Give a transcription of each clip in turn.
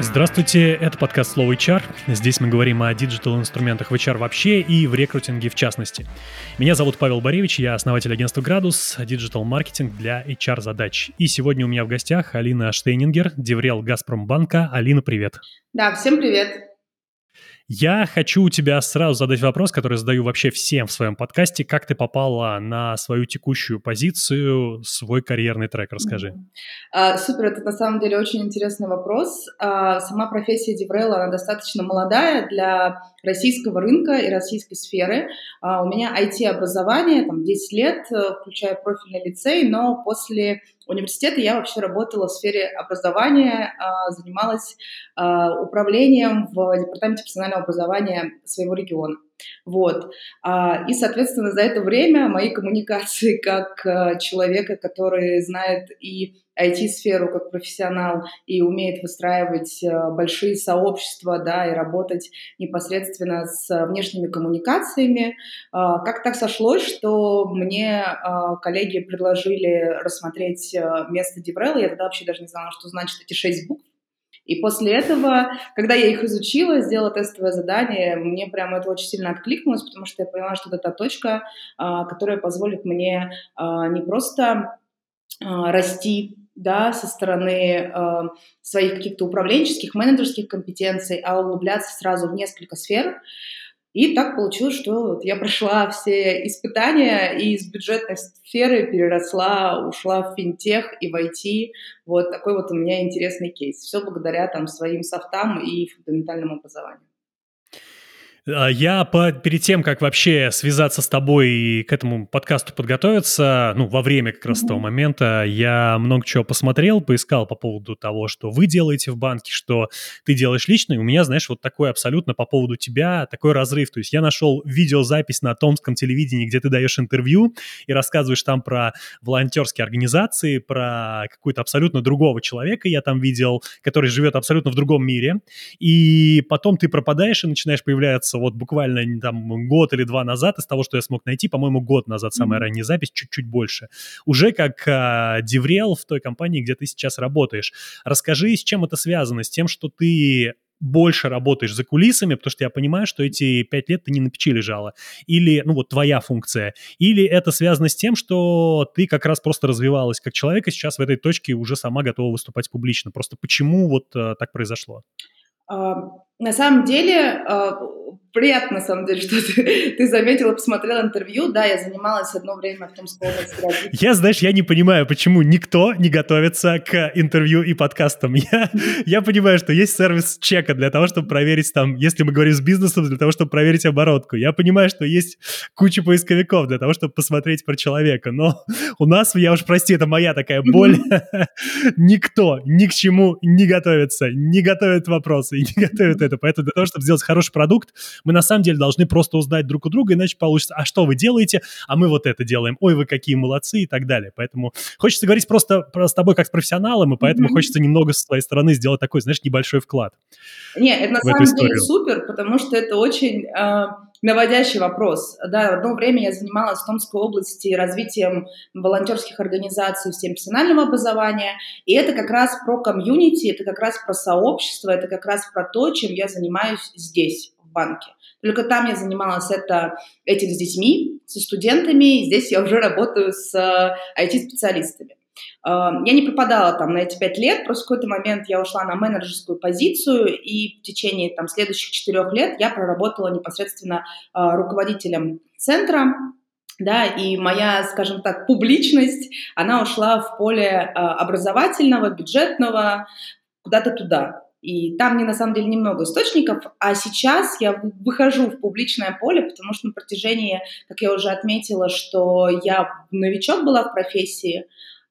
Здравствуйте, это подкаст «Слово HR». Здесь мы говорим о диджитал-инструментах в HR вообще и в рекрутинге в частности. Меня зовут Павел Боревич, я основатель агентства «Градус», диджитал-маркетинг для HR-задач. И сегодня у меня в гостях Алина Штейнингер, DevRel Газпромбанка. Алина, привет. Да, всем привет. Я хочу у тебя сразу задать вопрос, который задаю вообще всем в своем подкасте. Как ты попала на свою текущую позицию, свой карьерный трек? Расскажи. Супер, это на самом деле очень интересный вопрос. Сама профессия DevRel, она достаточно молодая для российского рынка и российской сферы. У меня IT-образование, там, 10 лет, включая профильный лицей, но после университета я вообще работала в сфере образования, занималась управлением в департаменте профессионального образования своего региона. Вот. И, соответственно, за это время мои коммуникации как человека, который знает и IT-сферу как профессионал и умеет выстраивать большие сообщества, да, и работать непосредственно с внешними коммуникациями. Как так сошлось, что мне коллеги предложили рассмотреть место DevRel, я тогда вообще даже не знала, что значит эти 6 букв. И после этого, когда я их изучила, сделала тестовое задание, мне прямо это очень сильно откликнулось, потому что я поняла, что это та точка, которая позволит мне не просто расти, да, со стороны своих каких-то управленческих, менеджерских компетенций, а углубляться сразу в несколько сфер. И так получилось, что я прошла все испытания и из бюджетной сферы переросла, ушла в финтех и в IT. Вот такой вот у меня интересный кейс. Все благодаря там своим софтам и фундаментальному образованию. Я перед тем, как вообще связаться с тобой и к этому подкасту подготовиться, ну, во время как раз того момента, я много чего посмотрел, поискал по поводу того, что вы делаете в банке, что ты делаешь лично, и у меня, знаешь, вот такой абсолютно по поводу тебя, такой разрыв. То есть я нашел видеозапись на томском телевидении, где ты даешь интервью и рассказываешь там про волонтерские организации, про какую-то абсолютно другого человека, я там видел, который живет абсолютно в другом мире, и потом ты пропадаешь и начинаешь появляться вот буквально там год или два назад, из того, что я смог найти, по-моему, год назад самая ранняя запись, чуть-чуть больше, уже как DevRel в той компании, где ты сейчас работаешь. Расскажи, с чем это связано, с тем, что ты больше работаешь за кулисами, потому что я понимаю, что эти 5 лет ты не на печи лежала, или, ну вот, твоя функция, или это связано с тем, что ты как раз просто развивалась как человек, и сейчас в этой точке уже сама готова выступать публично. Просто почему вот так произошло? На самом деле, приятно, на самом деле, что ты заметила, посмотрела интервью. Да, я занималась одно время в Томской области. Я не понимаю, почему никто не готовится к интервью и подкастам. Я понимаю, что есть сервис чека для того, чтобы проверить, там, если мы говорим с бизнесом, для того, чтобы проверить оборотку. Я понимаю, что есть куча поисковиков для того, чтобы посмотреть про человека. Но у нас, я уж прости, это моя такая боль, никто ни к чему не готовится, не готовит вопросы и не готовит это. Поэтому для того, чтобы сделать хороший продукт, мы на самом деле должны просто узнать друг у друга, иначе получится, а что вы делаете, а мы вот это делаем, ой, вы какие молодцы и так далее. Поэтому хочется говорить просто с тобой как с профессионалом, и поэтому хочется немного с твоей стороны сделать такой, знаешь, небольшой вклад. Нет, это на самом деле супер, потому что это очень наводящий вопрос. Да, одно время я занималась в Томской области развитием волонтерских организаций в системе профессионального образования, и это как раз про комьюнити, это как раз про сообщество, это как раз про то, чем я занимаюсь здесь, в банке. Только там я занималась этим с детьми, со студентами, и здесь я уже работаю с IT-специалистами. Я не пропадала там на эти 5 лет, просто в какой-то момент я ушла на менеджерскую позицию, и в течение там следующих 4 лет я проработала непосредственно руководителем центра, да, и моя, скажем так, публичность, она ушла в поле образовательного, бюджетного, куда-то туда. И там мне на самом деле немного источников, а сейчас я выхожу в публичное поле, потому что на протяжении, как я уже отметила, что я новичок была в профессии,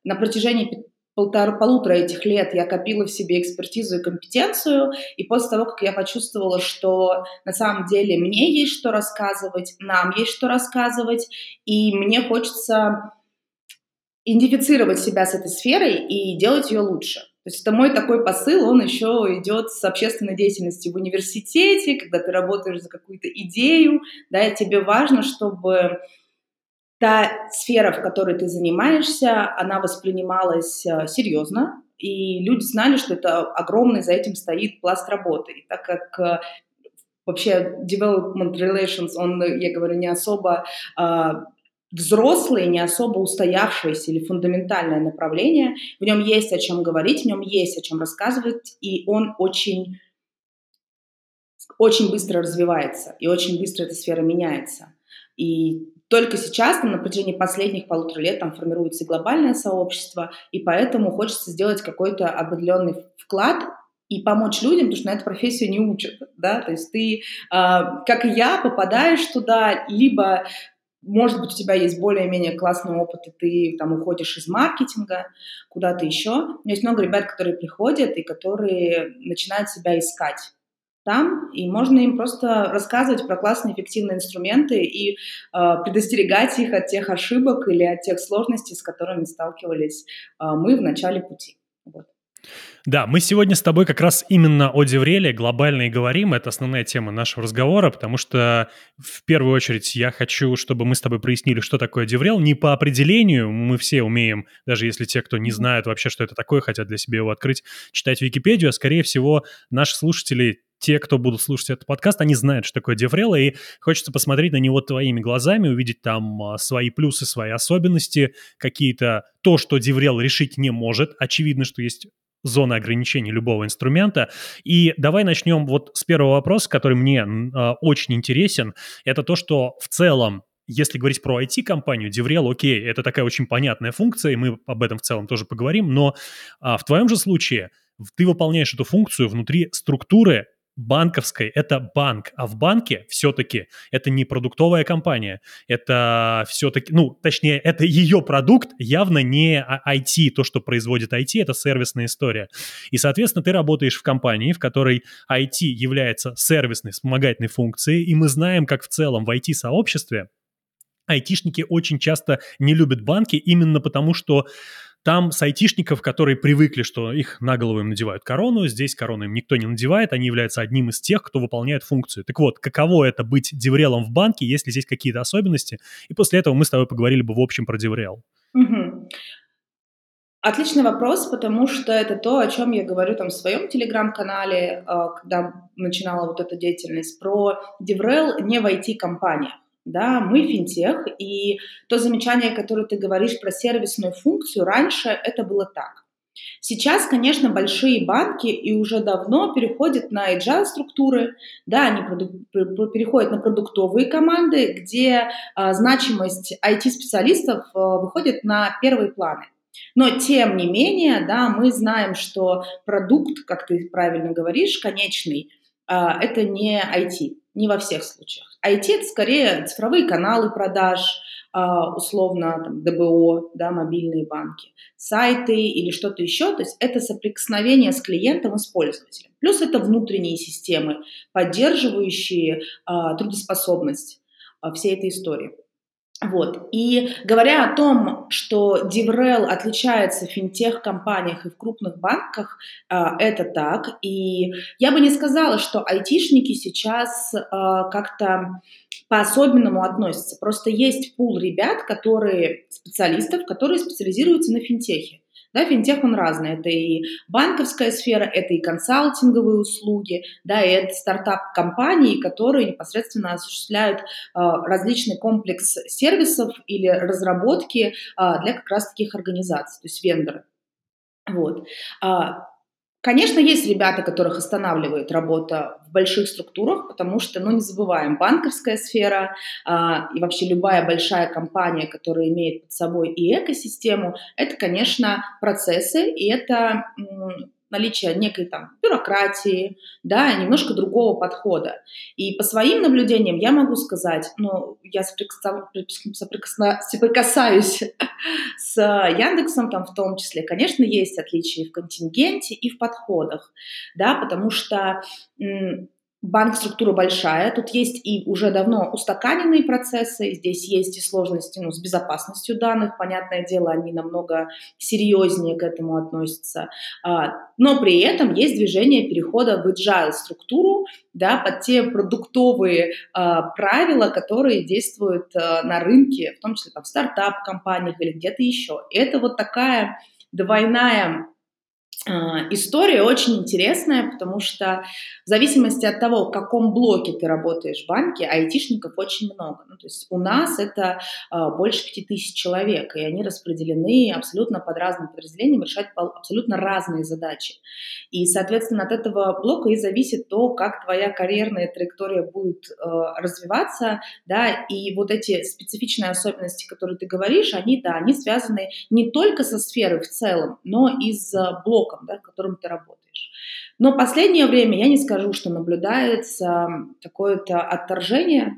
на протяжении полутора этих лет я копила в себе экспертизу и компетенцию, и после того, как я почувствовала, что на самом деле мне есть что рассказывать, нам есть что рассказывать, и мне хочется идентифицировать себя с этой сферой и делать ее лучше. То есть это мой такой посыл, он еще идет с общественной деятельности в университете, когда ты работаешь за какую-то идею, да, и тебе важно, чтобы та сфера, в которой ты занимаешься, она воспринималась серьезно, И люди знали, что это огромный, за этим стоит пласт работы. И так как вообще development relations, он, я говорю, не особо взрослые, не особо устоявшееся или фундаментальное направление, в нем есть о чем говорить, в нем есть о чем рассказывать, и он очень, очень быстро развивается, и очень быстро эта сфера меняется. И только сейчас, на протяжении последних 1,5 лет, там формируется глобальное сообщество, и поэтому хочется сделать какой-то определенный вклад и помочь людям, потому что на эту профессию не учат, да, то есть ты, как и я, попадаешь туда, либо, может быть, у тебя есть более-менее классный опыт, и ты там уходишь из маркетинга куда-то еще. Есть много ребят, которые приходят и которые начинают себя искать там, и можно им просто рассказывать про классные эффективные инструменты и предостерегать их от тех ошибок или от тех сложностей, с которыми сталкивались мы в начале пути. Вот. Да, мы сегодня с тобой как раз именно о DevRel глобально и говорим, это основная тема нашего разговора, потому что в первую очередь я хочу, чтобы мы с тобой прояснили, что такое DevRel, не по определению, мы все умеем, даже если те, кто не знают вообще, что это такое, хотят для себя его открыть, читать Википедию, а скорее всего наши слушатели, те, кто будут слушать этот подкаст, они знают, что такое DevRel, и хочется посмотреть на него твоими глазами, увидеть там свои плюсы, свои особенности, какие-то то, что DevRel решить не может, очевидно, что есть зона ограничений любого инструмента. И давай начнем вот с первого вопроса, который мне очень интересен. Это то, что в целом, если говорить про IT-компанию, DevRel, окей, это такая очень понятная функция, и мы об этом в целом тоже поговорим, но в твоем же случае ты выполняешь эту функцию внутри структуры банковской, это банк, а в банке все-таки это не продуктовая компания, это все-таки, ну, точнее, это ее продукт, явно не IT, то, что производит IT, это сервисная история. И, соответственно, ты работаешь в компании, в которой IT является сервисной, вспомогательной функцией, и мы знаем, как в целом в IT-сообществе айтишники очень часто не любят банки именно потому, что там с айтишников, которые привыкли, что их на голову им надевают корону, здесь корону им никто не надевает, они являются одним из тех, кто выполняет функцию. Так вот, каково это быть DevRel'ом в банке, если здесь какие-то особенности? И после этого мы с тобой поговорили бы в общем про DevRel. Угу. Отличный вопрос, потому что это то, о чем я говорю там в своем телеграм-канале, когда начинала вот эту деятельность, про DevRel не в IT-компаниях. Да, мы финтех, и то замечание, которое ты говоришь про сервисную функцию, раньше это было так. Сейчас, конечно, большие банки и уже давно переходят на agile-структуры, да, они переходят на продуктовые команды, где значимость IT-специалистов выходит на первые планы. Но, тем не менее, да, мы знаем, что продукт, как ты правильно говоришь, конечный, это не IT. Не во всех случаях. IT – это скорее цифровые каналы продаж, условно там, ДБО, да, мобильные банки, сайты или что-то еще. То есть это соприкосновение с клиентом и с пользователем. Плюс это внутренние системы, поддерживающие трудоспособность всей этой истории. Вот. И говоря о том, что DevRel отличается в финтех-компаниях и в крупных банках, это так. И я бы не сказала, что айтишники сейчас как-то по-особенному относятся. Просто есть пул ребят, которые специалистов, которые специализируются на финтехе. Да, финтех, он разный. Это и банковская сфера, это и консалтинговые услуги, да, и это стартап-компании, которые непосредственно осуществляют различный комплекс сервисов или разработки для как раз таких организаций, то есть вендоры. Вот. Конечно, есть ребята, которых останавливает работа в больших структурах, потому что, ну, не забываем, банковская сфера и вообще любая большая компания, которая имеет под собой и экосистему, это, конечно, процессы, и это наличие некой там бюрократии, да, немножко другого подхода. И по своим наблюдениям я могу сказать, ну, я соприкасаюсь с Яндексом там в том числе, конечно, есть отличия и в контингенте, и в подходах, да, потому что банк-структура большая, тут есть и уже давно устаканенные процессы, здесь есть и сложности, ну, с безопасностью данных, понятное дело, они намного серьезнее к этому относятся, но при этом есть движение перехода в agile-структуру, да, под те продуктовые правила, которые действуют на рынке, в том числе там, в стартап-компаниях или где-то еще. И это вот такая двойная История очень интересная, потому что в зависимости от того, в каком блоке ты работаешь в банке, айтишников очень много. Ну, то есть у нас это больше 5000 человек, и они распределены абсолютно под разным подразделением, решают абсолютно разные задачи. И, соответственно, от этого блока и зависит то, как твоя карьерная траектория будет развиваться, да, и вот эти специфичные особенности, которые ты говоришь, они, да, они связаны не только со сферой в целом, но и с блоком, да, в котором ты работаешь. Но в последнее время я не скажу, что наблюдается какое-то отторжение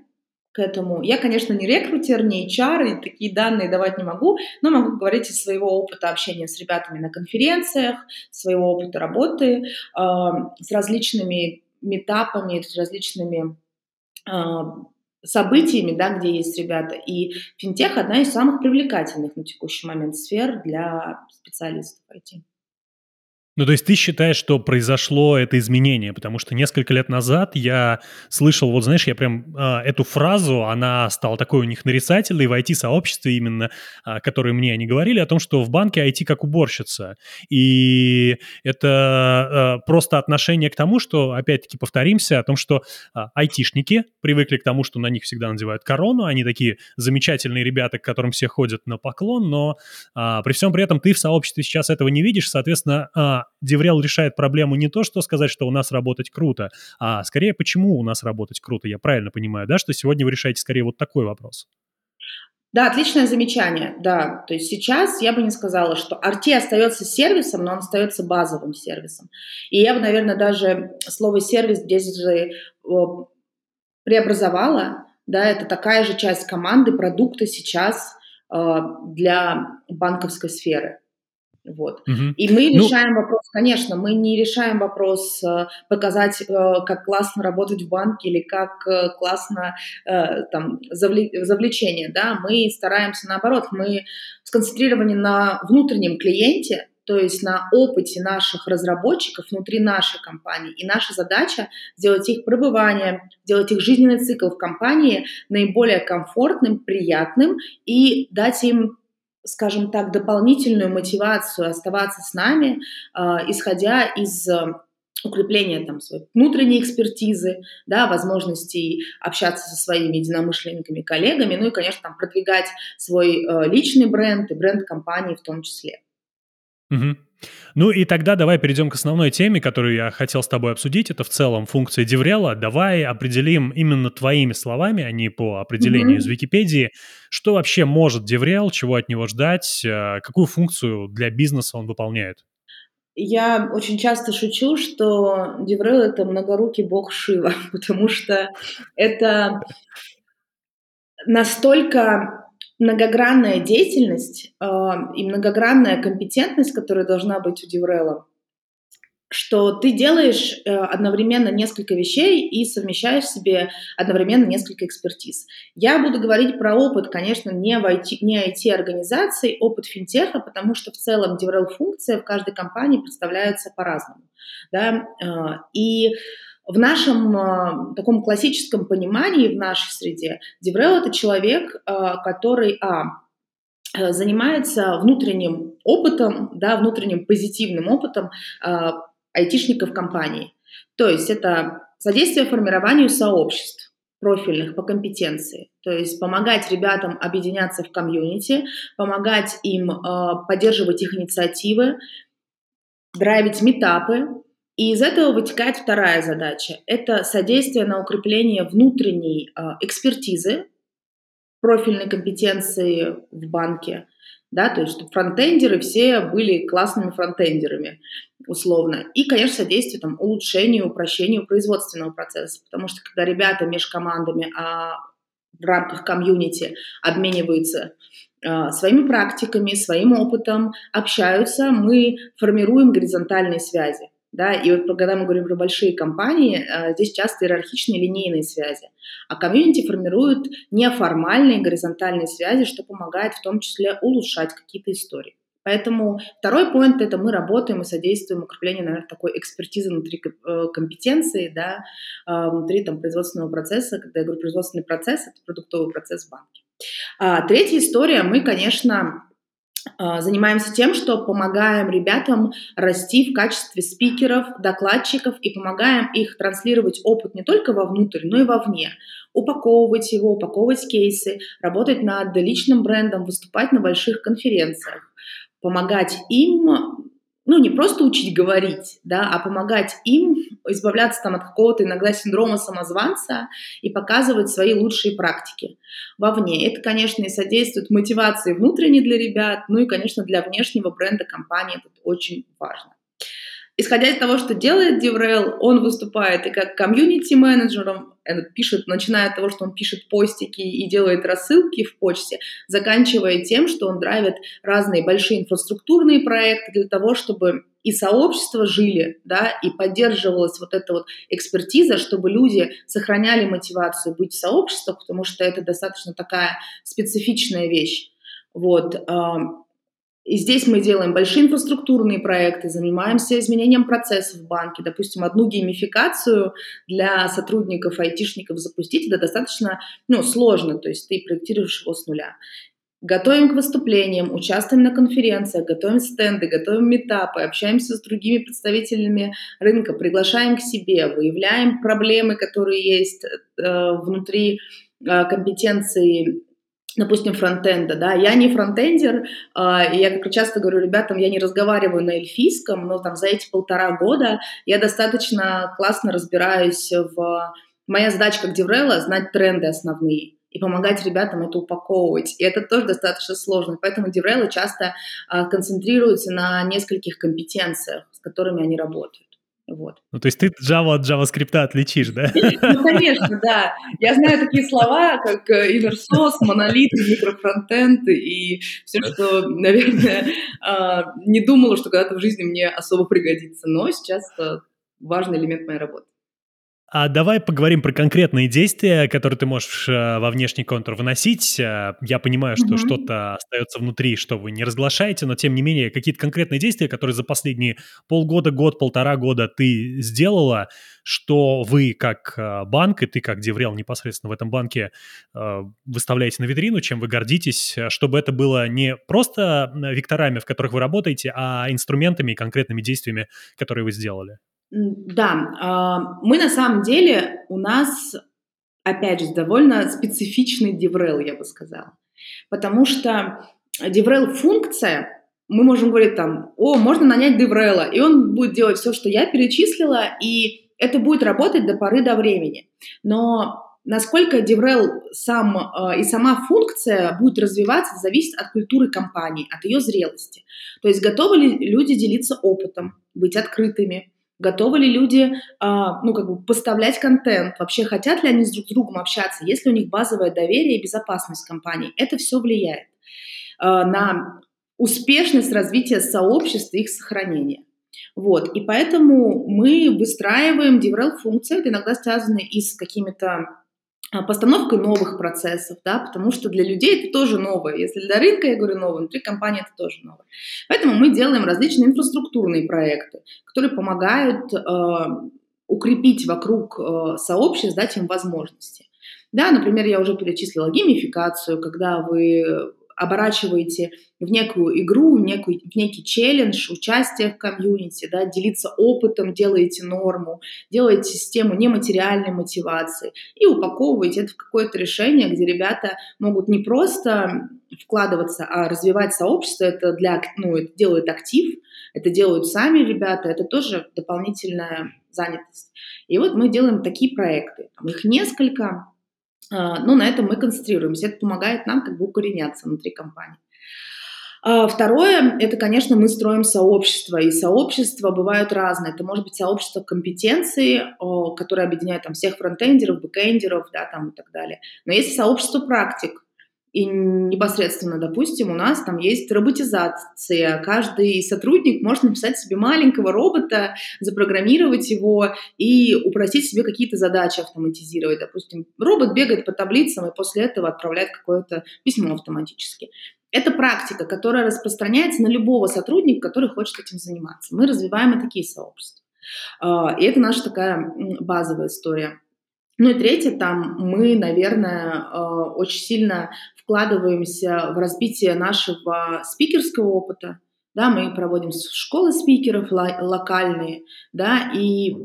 к этому. Я, конечно, не рекрутер, не HR, и такие данные давать не могу, но могу говорить из своего опыта общения с ребятами на конференциях, своего опыта работы с различными митапами, с различными событиями, да, где есть ребята. И финтех – одна из самых привлекательных на текущий момент сфер для специалистов IT. Ну, то есть ты считаешь, что произошло это изменение? Потому что несколько лет назад я слышал, вот знаешь, я прям эту фразу, она стала такой у них нарицательной в IT-сообществе именно, которые мне они говорили о том, что в банке IT как уборщица. И это просто отношение к тому, что, опять-таки, повторимся, о том, что айтишники привыкли к тому, что на них всегда надевают корону, они такие замечательные ребята, к которым все ходят на поклон, но при всем при этом ты в сообществе сейчас этого не видишь, соответственно, DevRel решает проблему не то, что сказать, что у нас работать круто, а скорее, почему у нас работать круто. Я правильно понимаю, да, что сегодня вы решаете скорее вот такой вопрос? Да, отличное замечание, да. То есть сейчас я бы не сказала, что RT остается сервисом, но он остается базовым сервисом. И я бы, наверное, даже слово «сервис» здесь же преобразовала. Да, это такая же часть команды, продукта сейчас для банковской сферы. Вот. Угу. И мы решаем вопрос, конечно, мы не решаем вопрос показать, как классно работать в банке или как классно там, завлечение, да, мы стараемся наоборот, мы сконцентрированы на внутреннем клиенте, то есть на опыте наших разработчиков внутри нашей компании. И наша задача сделать их пребывание, сделать их жизненный цикл в компании наиболее комфортным, приятным и дать им, скажем так, дополнительную мотивацию оставаться с нами, исходя из укрепления там, своей внутренней экспертизы, да, возможностей общаться со своими единомышленниками, коллегами, ну и, конечно, там, продвигать свой личный бренд и бренд компании в том числе. Угу. Ну и тогда давай перейдем к основной теме, которую я хотел с тобой обсудить. Это в целом функция DevRel. Давай определим именно твоими словами, а не по определению из Википедии, что вообще может DevRel, чего от него ждать, какую функцию для бизнеса он выполняет. Я очень часто шучу, что DevRel – это многорукий бог Шива, потому что это настолько многогранная деятельность и многогранная компетентность, которая должна быть у DevRel, что ты делаешь одновременно несколько вещей и совмещаешь в себе одновременно несколько экспертиз. Я буду говорить про опыт, конечно, не IT-организаций, опыт финтеха, потому что в целом DevRel-функция в каждой компании представляется по-разному. Да? И в нашем таком классическом понимании, в нашей среде, DevRel – это человек, который занимается внутренним опытом, да, внутренним позитивным опытом айтишников компании. То есть это содействие формированию сообществ профильных по компетенции, то есть помогать ребятам объединяться в комьюнити, помогать им поддерживать их инициативы, драйвить митапы. И из этого вытекает вторая задача – это содействие на укрепление внутренней экспертизы, профильной компетенции в банке, да, то есть чтобы фронтендеры все были классными фронтендерами, условно. И, конечно, содействие там, улучшению, упрощению производственного процесса, потому что когда ребята между командами в рамках комьюнити обмениваются своими практиками, своим опытом, общаются, мы формируем горизонтальные связи. Да, и вот когда мы говорим про большие компании, здесь часто иерархичные линейные связи, а комьюнити формируют неформальные горизонтальные связи, что помогает в том числе улучшать какие-то истории. Поэтому второй поинт – это мы работаем и содействуем укреплению, наверное, такой экспертизы внутри компетенции, да, внутри там, производственного процесса. Когда я говорю производственный процесс, это продуктовый процесс в банке. Третья история – мы, конечно, занимаемся тем, что помогаем ребятам расти в качестве спикеров, докладчиков и помогаем их транслировать опыт не только вовнутрь, но и вовне. Упаковывать его, упаковывать кейсы, работать над личным брендом, выступать на больших конференциях, помогать им, не просто учить говорить, а помогать им избавляться от какого-то иногда синдрома самозванца и показывать свои лучшие практики вовне. Это, конечно, и содействует мотивации внутренней для ребят, и, конечно, для внешнего бренда компании это очень важно. Исходя из того, что делает DevRel, он выступает и как комьюнити-менеджером, пишет, начиная от того, что он пишет постики и делает рассылки в почте, заканчивая тем, что он драйвит разные большие инфраструктурные проекты для того, чтобы и сообщества жили, и поддерживалась эта экспертиза, чтобы люди сохраняли мотивацию быть в сообществах, потому что это достаточно такая специфичная вещь. И здесь мы делаем большие инфраструктурные проекты, занимаемся изменением процессов в банке. Допустим, одну геймификацию для сотрудников, айтишников запустить, это достаточно сложно, то есть ты проектируешь его с нуля. Готовим к выступлениям, участвуем на конференциях, готовим стенды, готовим митапы, общаемся с другими представителями рынка, приглашаем к себе, выявляем проблемы, которые есть внутри компетенции, допустим, фронтенда, я не фронтендер, я как часто говорю ребятам, я не разговариваю на эльфийском, но за эти 1,5 года я достаточно классно разбираюсь моя задача как DevRel — знать тренды основные и помогать ребятам это упаковывать, и это тоже достаточно сложно, поэтому DevRel часто концентрируются на нескольких компетенциях, с которыми они работают. То есть ты Java от JavaScript отличишь, да? Конечно, да. Я знаю такие слова, как inner-source, монолит, микрофронтенд и все, что, наверное, не думала, что когда-то в жизни мне особо пригодится, но сейчас важный элемент моей работы. А давай поговорим про конкретные действия, которые ты можешь во внешний контур выносить. Я понимаю, что что-то остается внутри, что вы не разглашаете, но тем не менее какие-то конкретные действия, которые за последние полгода, год, 1,5 года ты сделала, что вы как банк и ты как DevRel непосредственно в этом банке выставляете на витрину, чем вы гордитесь, чтобы это было не просто векторами, в которых вы работаете, а инструментами и конкретными действиями, которые вы сделали. Да, мы на самом деле, у нас, опять же, довольно специфичный DevRel, я бы сказала, потому что DevRel-функция, мы можем говорить можно нанять DevRel, и он будет делать все, что я перечислила, и это будет работать до поры до времени, но насколько DevRel и сама функция будет развиваться, зависит от культуры компании, от ее зрелости, то есть готовы ли люди делиться опытом, быть открытыми, готовы ли люди поставлять контент? Вообще хотят ли они друг с другом общаться? Есть ли у них базовое доверие и безопасность компании? Это все влияет на успешность развития сообществ и их сохранения. И поэтому мы выстраиваем DevRel-функции. Это иногда связано и с какими-то постановкой новых процессов, потому что для людей это тоже новое. Если для рынка, я говорю, новое, внутри компании это тоже новое. Поэтому мы делаем различные инфраструктурные проекты, которые помогают укрепить вокруг сообществ, дать им возможности. Например, я уже перечислила геймификацию, когда вы оборачиваете в некую игру, в некий челлендж, участие в комьюнити, делиться опытом, делаете норму, делаете систему нематериальной мотивации и упаковываете это в какое-то решение, где ребята могут не просто вкладываться, а развивать сообщество. Это, это делает актив, это делают сами ребята, это тоже дополнительная занятость. И мы делаем такие проекты, их несколько. Но на этом мы концентрируемся. Это помогает нам укореняться внутри компании. Второе, это, конечно, мы строим сообщества. И сообщества бывают разные. Это может быть сообщество компетенции, которое объединяет всех фронтендеров, бэкендеров, и так далее. Но есть сообщество практик. И непосредственно, допустим, у нас есть роботизация. Каждый сотрудник может написать себе маленького робота, запрограммировать его и упростить себе какие-то задачи, автоматизировать. Допустим, робот бегает по таблицам и после этого отправляет какое-то письмо автоматически. Это практика, которая распространяется на любого сотрудника, который хочет этим заниматься. Мы развиваем и такие сообщества. И это наша такая базовая история. Ну и третье, там мы, наверное, очень сильно вкладываемся в развитие нашего спикерского опыта. Да, мы проводим школы спикеров локальные, да, и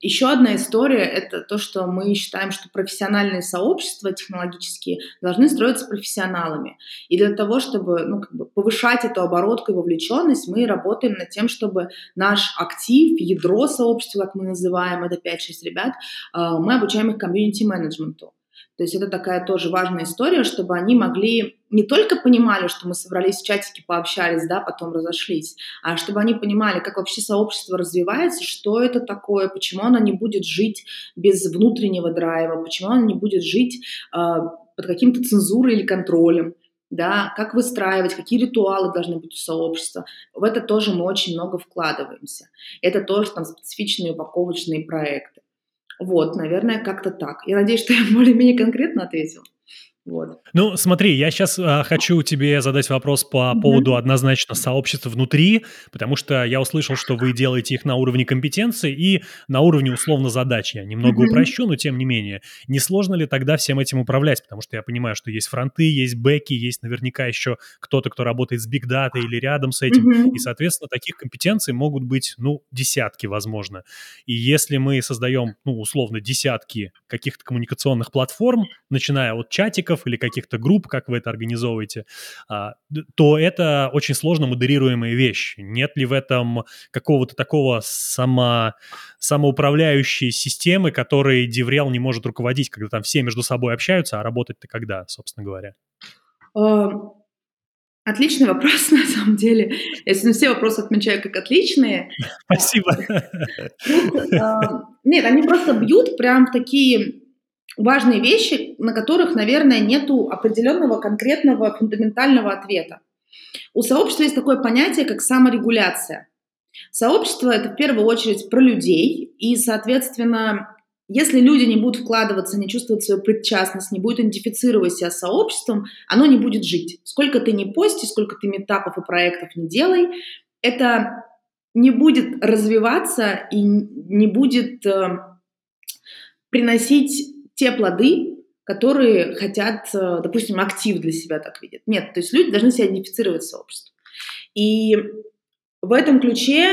еще одна история – это то, что мы считаем, что профессиональные сообщества технологические должны строиться профессионалами. И для того, чтобы повышать эту оборотку и вовлеченность, мы работаем над тем, чтобы наш актив, ядро сообщества, как мы называем, это 5-6 ребят, мы обучаем их комьюнити-менеджменту. То есть это такая тоже важная история, чтобы они могли не только понимали, что мы собрались в чатике, пообщались, да, потом разошлись, а чтобы они понимали, как вообще сообщество развивается, что это такое, почему оно не будет жить без внутреннего драйва, почему оно не будет жить под каким-то цензурой или контролем, да, как выстраивать, какие ритуалы должны быть у сообщества. В это тоже мы очень много вкладываемся. Это тоже там специфичные упаковочные проекты. Вот, наверное, как-то так. Я надеюсь, что я более-менее конкретно ответила. Вот. Ну, смотри, я сейчас хочу тебе задать вопрос по поводу однозначно сообществ внутри, потому что я услышал, что вы делаете их на уровне компетенции и на уровне условно задач. Я немного упрощу, но тем не менее. Не сложно ли тогда всем этим управлять? Потому что я понимаю, что есть фронты, есть бэки, есть наверняка еще кто-то, кто работает с бигдатой или рядом с этим. И, соответственно, таких компетенций могут быть, десятки, возможно. И если мы создаем, условно, десятки каких-то коммуникационных платформ, начиная от чатиков, или каких-то групп, как вы это организовываете, то это очень сложно модерируемая вещь. Нет ли в этом какого-то такого самоуправляющей системы, которой DevRel не может руководить, когда там все между собой общаются, а работать-то когда, собственно говоря? Отличный вопрос, на самом деле. Я сегодня все вопросы отмечаю как отличные. Спасибо. Нет, они просто бьют прям в такие... важные вещи, на которых, наверное, нету определенного конкретного фундаментального ответа. У сообщества есть такое понятие, как саморегуляция. Сообщество – это в первую очередь про людей, и, соответственно, если люди не будут вкладываться, не чувствовать свою причастность, не будут идентифицировать себя с сообществом, оно не будет жить. Сколько ты не пости, сколько ты митапов и проектов не делай, это не будет развиваться и не будет приносить те плоды, которые хотят, допустим, актив для себя так видят. Нет, то есть люди должны себя идентифицировать с сообществом. И в этом ключе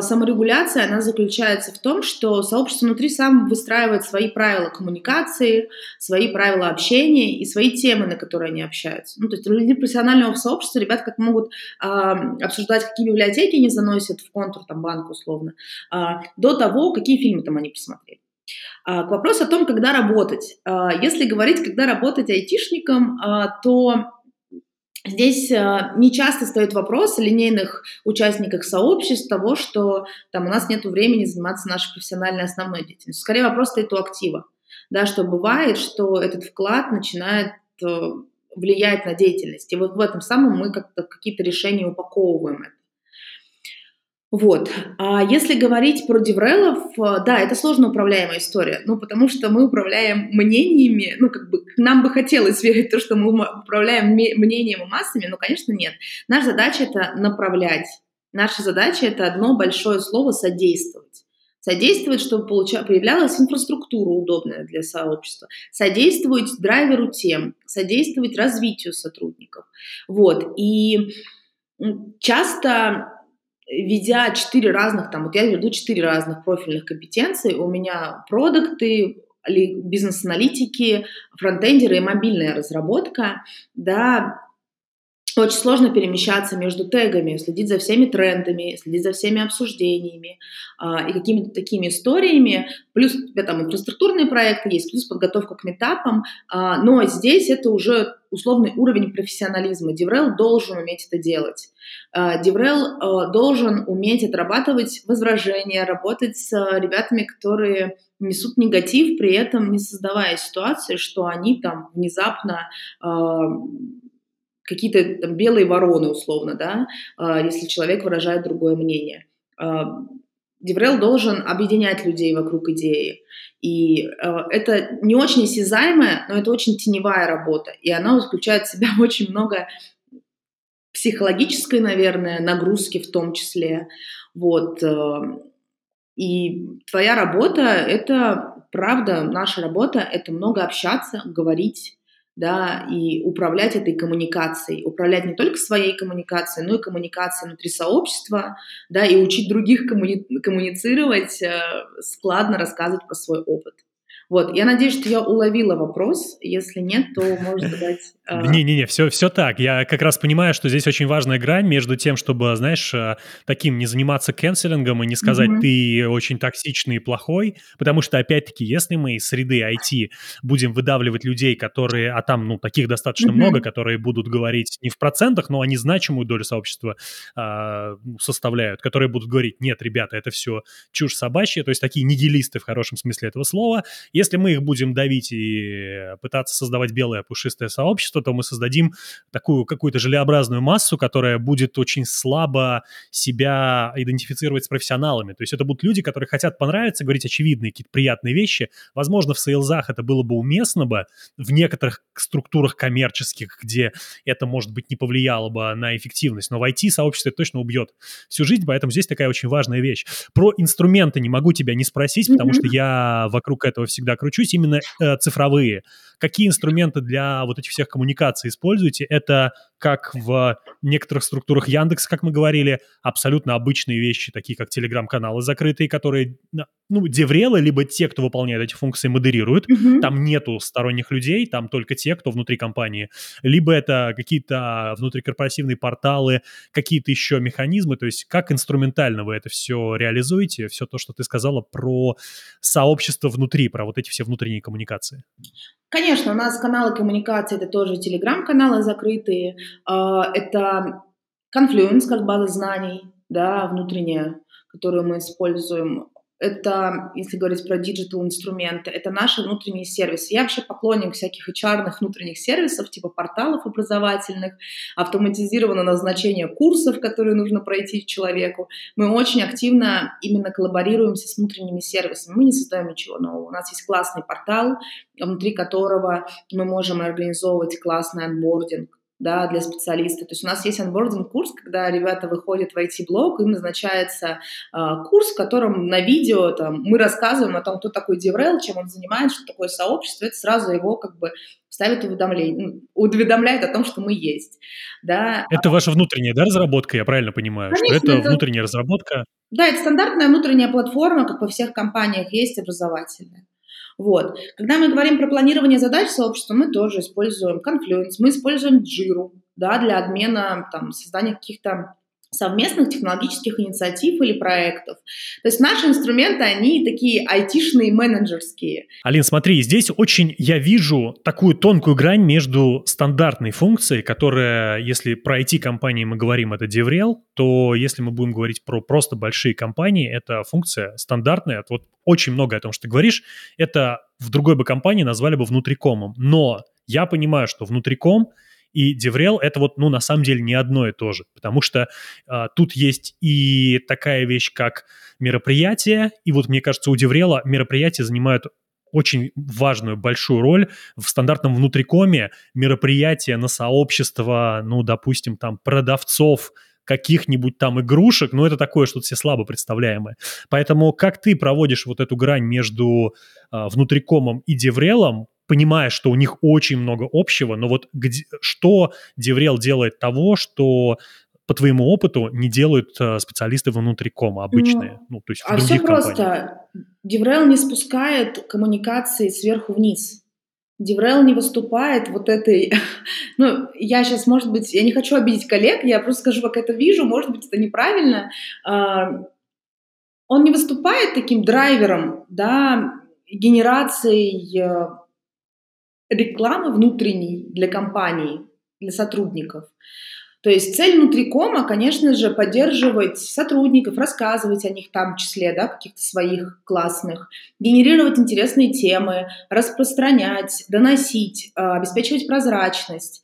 саморегуляция, она заключается в том, что сообщество внутри сам выстраивает свои правила коммуникации, свои правила общения и свои темы, на которые они общаются. То есть люди профессионального сообщества, ребят, как могут обсуждать, какие библиотеки они заносят в контур, там, банк условно, до того, какие фильмы там они посмотрели. К вопросу о том, когда работать. Если говорить, когда работать айтишником, то здесь нечасто стоит вопрос о линейных участниках сообществ, того, что там у нас нет времени заниматься нашей профессиональной основной деятельностью. Скорее вопрос стоит у актива, да, что бывает, что этот вклад начинает влиять на деятельность. И вот в этом самом мы как-то какие-то решения упаковываем это. Вот. А если говорить про деврелов, да, это сложно управляемая история, потому что мы управляем мнениями, нам бы хотелось верить в то, что мы управляем мнением и массами, но, конечно, нет. Наша задача – это направлять. Наша задача – это одно большое слово – содействовать. Содействовать, чтобы появлялась инфраструктура удобная для сообщества. Содействовать драйверу тем, содействовать развитию сотрудников. Вот. И часто... ведя 4 разных, я веду 4 разных профильных компетенции, у меня продукты, бизнес-аналитики, фронтендеры и мобильная разработка, да, очень сложно перемещаться между тегами, следить за всеми трендами, следить за всеми обсуждениями и какими-то такими историями. Плюс инфраструктурные проекты есть, плюс подготовка к митапам. Но здесь это уже условный уровень профессионализма. DevRel должен уметь это делать. DevRel должен уметь отрабатывать возражения, работать с ребятами, которые несут негатив, при этом не создавая ситуации, что они там внезапно... какие-то там белые вороны, условно, да, если человек выражает другое мнение. DevRel должен объединять людей вокруг идеи. И это не очень осязаемая, но это очень теневая работа. И она включает в себя очень много психологической, наверное, нагрузки в том числе. Вот. И твоя работа — это Правда, наша работа – это много общаться, говорить, да, и управлять этой коммуникацией. Управлять не только своей коммуникацией, но и коммуникацией внутри сообщества, да, и учить других коммуницировать, складно рассказывать про свой опыт. Вот, я надеюсь, что я уловила вопрос. Если нет, то можно задать... Не-не-не, все так. Я как раз понимаю, что здесь очень важная грань между тем, чтобы, знаешь, таким не заниматься кэнселингом и не сказать «ты очень токсичный и плохой», потому что, опять-таки, если мы из среды IT будем выдавливать людей, которые, а там, ну, таких достаточно много, которые будут говорить не в процентах, но они значимую долю сообщества составляют, которые будут говорить «нет, ребята, это все чушь собачья», то есть такие нигилисты в хорошем смысле этого слова. Если мы их будем давить и пытаться создавать белое пушистое сообщество, то мы создадим такую какую-то желеобразную массу, которая будет очень слабо себя идентифицировать с профессионалами. То есть это будут люди, которые хотят понравиться, говорить очевидные какие-то приятные вещи. Возможно, в сейлзах это было бы уместно бы, в некоторых структурах коммерческих, где это, может быть, не повлияло бы на эффективность. Но в IT-сообществе это точно убьет всю жизнь, поэтому здесь такая очень важная вещь. Про инструменты не могу тебя не спросить, потому что я вокруг этого всегда кручусь, именно цифровые. Какие инструменты для вот этих всех коммуникаций используете? Это как в некоторых структурах Яндекса, как мы говорили, абсолютно обычные вещи, такие как телеграм-каналы закрытые, которые, ну, деврелы, либо те, кто выполняет эти функции, модерируют. Там нету сторонних людей, там только те, кто внутри компании. Либо это какие-то внутрикорпоративные порталы, какие-то еще механизмы. То есть как инструментально вы это все реализуете? Все то, что ты сказала про сообщество внутри, про вот эти все внутренние коммуникации. Конечно, у нас каналы коммуникации – это тоже телеграм-каналы закрытые, это Confluence, как база знаний, да, внутренняя, которую мы используем. Это, если говорить про диджитал-инструменты, это наши внутренние сервисы. Я вообще поклонник всяких HR-ных внутренних сервисов, типа порталов образовательных, автоматизированного назначения курсов, которые нужно пройти человеку. Мы очень активно именно коллаборируемся с внутренними сервисами. Мы не создаем ничего нового. У нас есть классный портал, внутри которого мы можем организовывать классный онбординг, да, для специалиста. То есть у нас есть онбординг-курс, когда ребята выходят в IT-блог, им назначается курс, в котором на видео там, мы рассказываем о том, кто такой DevRel, чем он занимается, что такое сообщество, это сразу его как бы ставит уведомление, уведомляет о том, что мы есть. Да. Это ваша внутренняя, да, разработка, я правильно понимаю? Конечно, что это внутренняя разработка? Да, это стандартная внутренняя платформа, как во всех компаниях есть, образовательная. Вот. Когда мы говорим про планирование задач сообщества, мы тоже используем Confluence, мы используем Jira, да, для обмена, там, создания каких-то совместных технологических инициатив или проектов. То есть наши инструменты, они такие айтишные, менеджерские. Алин, смотри, здесь очень я вижу такую тонкую грань между стандартной функцией, которая, если про IT-компании мы говорим, это DevRel, то если мы будем говорить про просто большие компании, это функция стандартная. Вот очень много о том, что ты говоришь, это в другой бы компании назвали бы внутрикомом. Но я понимаю, что внутриком и DevRel — это вот, ну, на самом деле не одно и то же, потому что тут есть и такая вещь, как мероприятие, и вот, мне кажется, у DevRel мероприятия занимают очень важную, большую роль. В стандартном внутрикоме мероприятия на сообщество, ну, допустим, там, продавцов каких-нибудь там игрушек, но это такое, что-то все слабо представляемое. Поэтому как ты проводишь вот эту грань между внутрикомом и DevRel'ом, понимая, что у них очень много общего, но вот где, что DevRel делает того, что по твоему опыту не делают специалисты внутри кома обычные, ну, то есть в других компаниях? А все просто. DevRel не спускает коммуникации сверху вниз. DevRel не выступает вот этой... Ну, я сейчас, может быть, я не хочу обидеть коллег, я просто скажу, как это вижу, может быть, это неправильно. Он не выступает таким драйвером, да, генерацией рекламы внутренней для компаний, для сотрудников. То есть цель внутрикома, конечно же, поддерживать сотрудников, рассказывать о них там в числе, да, каких-то своих классных, генерировать интересные темы, распространять, доносить, обеспечивать прозрачность.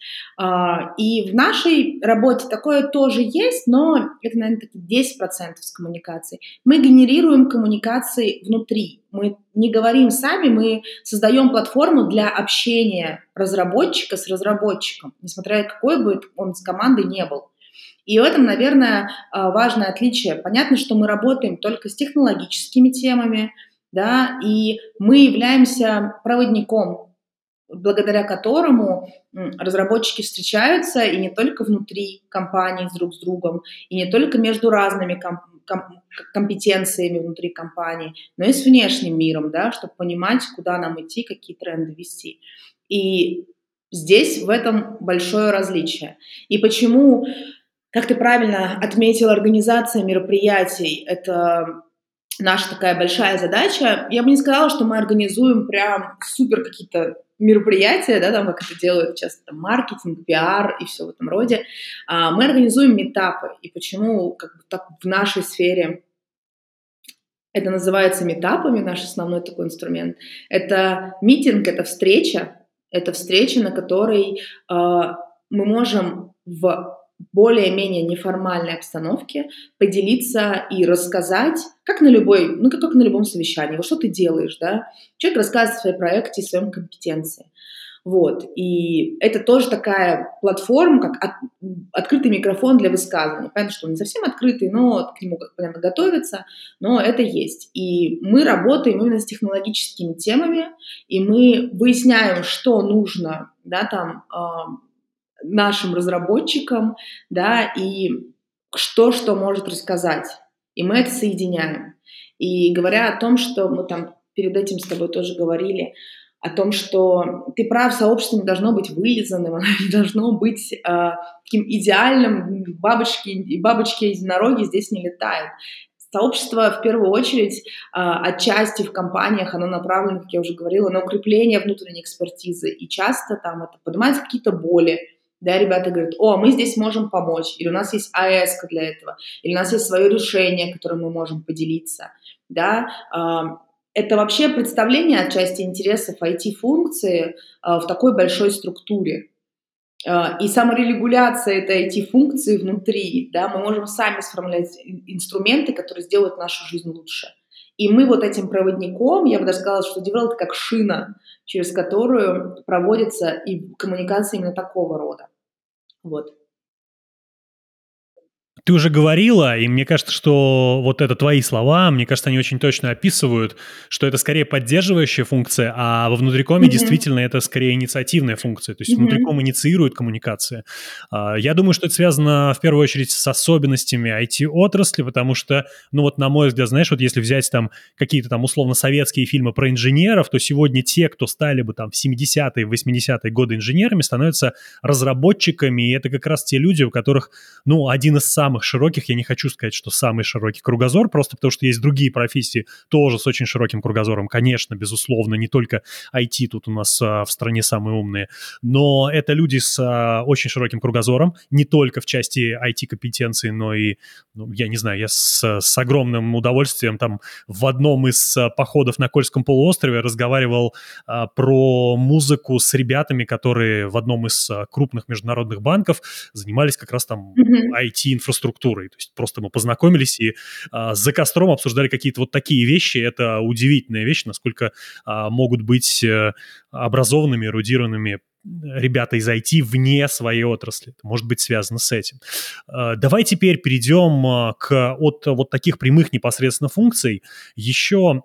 И в нашей работе такое тоже есть, но это, наверное, 10% с коммуникацией. Мы генерируем коммуникации внутри. Мы не говорим сами, мы создаем платформу для общения разработчика с разработчиком, несмотря какой бы он с командой не был. И в этом, наверное, важное отличие. Понятно, что мы работаем только с технологическими темами, да, и мы являемся проводником, благодаря которому разработчики встречаются и не только внутри компаний друг с другом, и не только между разными компетенциями внутри компании, но и с внешним миром, да, чтобы понимать, куда нам идти, какие тренды вести. И здесь в этом большое различие. И почему, как ты правильно отметила, организация мероприятий – это наша такая большая задача. Я бы не сказала, что мы организуем прям супер какие-то мероприятия, да, там, как это делают часто, там, маркетинг, пиар и все в этом роде. Мы организуем митапы. И почему как бы так в нашей сфере это называется митапами, наш основной такой инструмент. Это митинг, это встреча, на которой мы можем в более-менее неформальной обстановке поделиться и рассказать, как на любой, ну, как на любом совещании, вот что ты делаешь, да? Человек рассказывает о своем проекте, о своем компетенции. Вот. И это тоже такая платформа, как открытый микрофон для высказывания. Понятно, что он не совсем открытый, но к нему, как понятно, готовится, но это есть. И мы работаем именно с технологическими темами, и мы выясняем, что нужно, да, там, нашим разработчикам, да, и что может рассказать. И мы это соединяем. И говоря о том, что мы там перед этим с тобой тоже говорили, о том, что ты прав, сообщество не должно быть вылизанным, оно не должно быть таким идеальным, бабочки-единороги здесь не летают. Сообщество, в первую очередь, отчасти в компаниях, оно направлено, как я уже говорила, на укрепление внутренней экспертизы. И часто там это поднимаются какие-то боли. Да, ребята говорят: о, мы здесь можем помочь, или у нас есть АЭС для этого, или у нас есть свое решение, которым мы можем поделиться, да. Это вообще представление отчасти интересов IT-функции в такой большой структуре. И саморегуляция этой IT-функции внутри, да, мы можем сами сформулировать инструменты, которые сделают нашу жизнь лучше. И мы вот этим проводником, я бы даже сказала, что DevRel — это как шина, через которую проводится и коммуникация именно такого рода. Вот. Ты уже говорила, и мне кажется, что вот это твои слова, мне кажется, они очень точно описывают, что это скорее поддерживающая функция, а во внутрикоме действительно это скорее инициативная функция, то есть внутриком инициирует коммуникации. Я думаю, что это связано в первую очередь с особенностями IT-отрасли, потому что, ну вот на мой взгляд, знаешь, вот если взять там какие-то там условно советские фильмы про инженеров, то сегодня те, кто стали бы там в 70-е, 80-е годы инженерами, становятся разработчиками, и это как раз те люди, у которых, ну, один из самых широких, я не хочу сказать, что самый широкий кругозор, просто потому что есть другие профессии тоже с очень широким кругозором, конечно, безусловно, не только IT тут у нас в стране самые умные, но это люди с очень широким кругозором, не только в части IT-компетенции, но и, ну, я не знаю, я с огромным удовольствием там в одном из походов на Кольском полуострове разговаривал про музыку с ребятами, которые в одном из крупных международных банков занимались как раз там IT-инфраструктурой. Структурой. То есть просто мы познакомились и за костром обсуждали какие-то вот такие вещи. Это удивительная вещь, насколько могут быть образованными, эрудированными ребята из IT вне своей отрасли. Это может быть связано с этим. Давай теперь перейдем от вот таких прямых непосредственно функций еще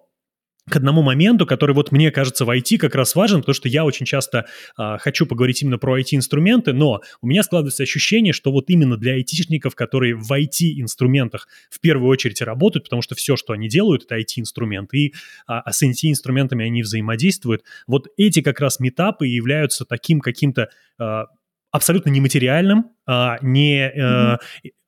к одному моменту, который вот мне кажется в IT как раз важен, потому что я очень часто хочу поговорить именно про IT-инструменты, но у меня складывается ощущение, что вот именно для IT-шников, которые в IT-инструментах в первую очередь работают, потому что все, что они делают, это IT-инструменты, и с IT-инструментами они взаимодействуют. Вот эти как раз митапы являются таким каким-то абсолютно нематериальным,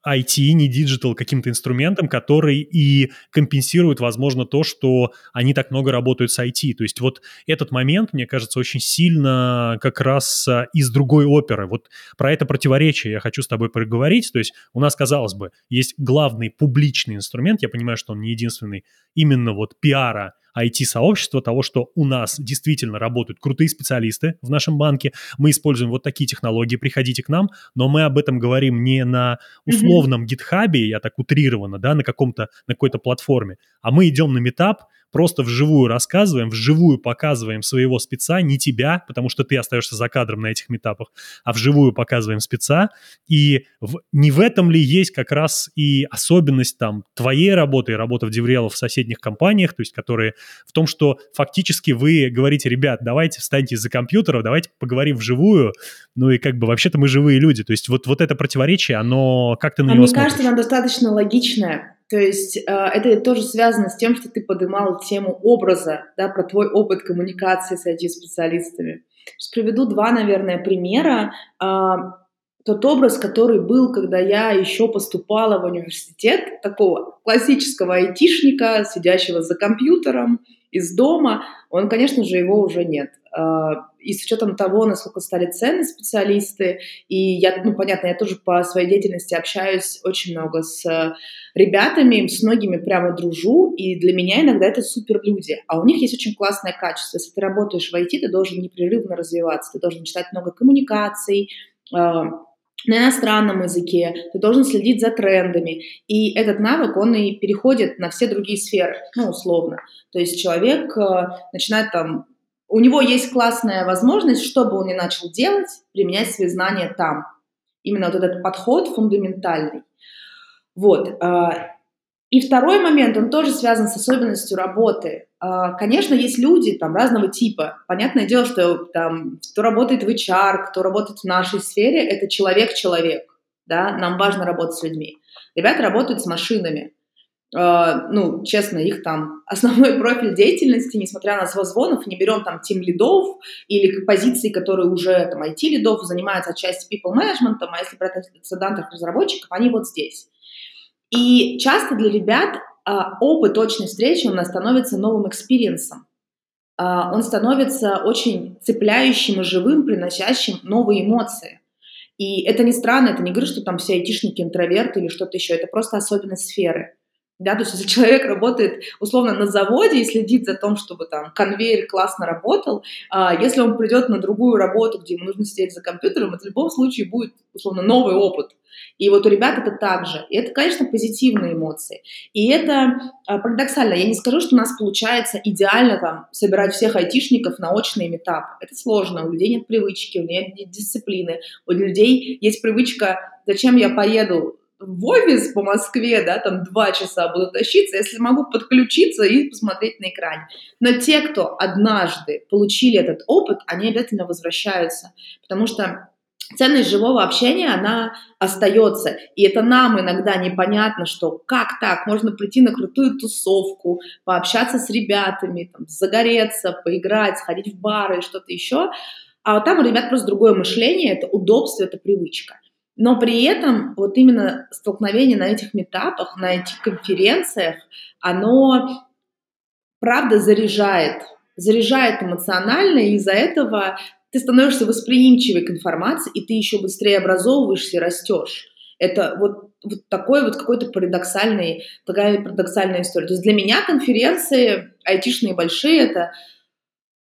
IT, не диджитал, каким-то инструментом, который и компенсирует, возможно, то, что они так много работают с IT. То есть вот этот момент, мне кажется, очень сильно как раз из другой оперы. Вот про это противоречие я хочу с тобой поговорить. То есть у нас, казалось бы, есть главный публичный инструмент, я понимаю, что он не единственный, именно вот пиара IT-сообщества, того, что у нас действительно работают крутые специалисты в нашем банке, мы используем вот такие технологии, приходите к нам, но мы об этом говорим не на условном гитхабе, я так утрированно, да, на какой-то платформе, а мы идем на митап, просто вживую рассказываем, вживую показываем своего спеца, не тебя, потому что ты остаешься за кадром на этих митапах, а вживую показываем спеца. И не в этом ли есть как раз и особенность там твоей работы и работы в DevRel в соседних компаниях, то есть которые в том, что фактически вы говорите: ребят, давайте встаньте из-за компьютеров, давайте поговорим вживую, ну и как бы вообще-то мы живые люди. То есть вот это противоречие, оно как ты на него смотришь? Мне кажется, оно достаточно логичное. То есть это тоже связано с тем, что ты поднимал тему образа, да, про твой опыт коммуникации с IT-специалистами. Приведу два, наверное, примера. Тот образ, который был, когда я еще поступала в университет, такого классического айтишника, сидящего за компьютером из дома, он, конечно же, его уже нет. И с учетом того, насколько стали ценны специалисты, и я, понятно, я тоже по своей деятельности общаюсь очень много с ребятами, с многими прямо дружу, и для меня иногда это суперлюди. А у них есть очень классное качество. Если ты работаешь в IT, ты должен непрерывно развиваться, ты должен читать много коммуникаций, на иностранном языке, ты должен следить за трендами. И этот навык, он и переходит на все другие сферы, условно. То есть человек начинает там... У него есть классная возможность, что бы он ни начал делать, применять свои знания там. Именно вот этот подход фундаментальный. Вот. И второй момент, он тоже связан с особенностью работы. Конечно, есть люди там разного типа. Понятное дело, что там кто работает в HR, кто работает в нашей сфере, это человек-человек. Да? Нам важно работать с людьми. Ребята работают с машинами. Честно, их там основной профиль деятельности, несмотря на созвонов, не берем там тим-лидов или позиции, которые уже там IT-лидов занимаются отчасти people-management, а если брать аттендантов разработчиков, они вот здесь. И часто для ребят опыт очной встречи, он становится новым экспириенсом. Он становится очень цепляющим и живым, приносящим новые эмоции. И это не странно, это не говорю, что там все айтишники интроверты или что-то еще, это просто особенность сферы. Да, то есть если человек работает условно на заводе и следит за тем, чтобы там конвейер классно работал, если он придет на другую работу, где ему нужно сидеть за компьютером, это в любом случае будет условно новый опыт. И вот у ребят это так же. И это, конечно, позитивные эмоции. И это парадоксально. Я не скажу, что у нас получается идеально там собирать всех айтишников на очные митапы. Это сложно. У людей нет привычки, у них нет дисциплины. У людей есть привычка, зачем я поеду в офис по Москве, да, там 2 часа буду тащиться, если могу подключиться и посмотреть на экране. Но те, кто однажды получили этот опыт, они обязательно возвращаются, потому что ценность живого общения, она остается. И это нам иногда непонятно, что как так, можно прийти на крутую тусовку, пообщаться с ребятами, там, загореться, поиграть, сходить в бары и что-то еще. А вот там у ребят просто другое мышление, это удобство, это привычка. Но при этом вот именно столкновение на этих митапах, на этих конференциях, оно, правда, заряжает эмоционально, и из-за этого ты становишься восприимчивой к информации, и ты еще быстрее образовываешься и растешь. Это вот такой вот какой-то парадоксальная история. То есть для меня конференции, айтишные большие, это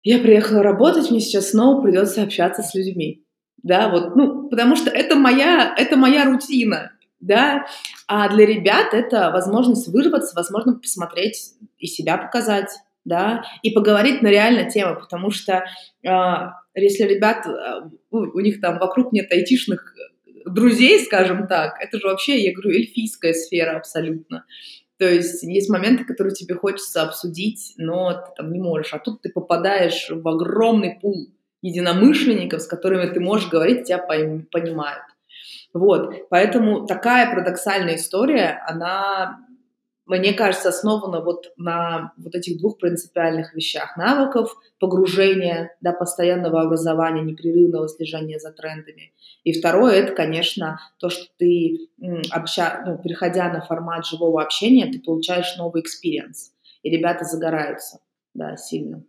я приехала работать, мне сейчас снова придется общаться с людьми. Да, потому что это моя рутина, да, а для ребят это возможность вырваться, возможность посмотреть и себя показать, да, и поговорить на реальные темы, потому что если ребят, у них там вокруг нет айтишных друзей, скажем так, это же вообще, я говорю, эльфийская сфера абсолютно. То есть есть моменты, которые тебе хочется обсудить, но ты там не можешь, а тут ты попадаешь в огромный пул единомышленников, с которыми ты можешь говорить, тебя понимают. Вот, поэтому такая парадоксальная история, она, мне кажется, основана вот на вот этих двух принципиальных вещах: навыков, погружения, да, постоянного образования, непрерывного слежения за трендами. И второе, это, конечно, то, что ты, переходя на формат живого общения, ты получаешь новый экспириенс, и ребята загораются, да, сильно.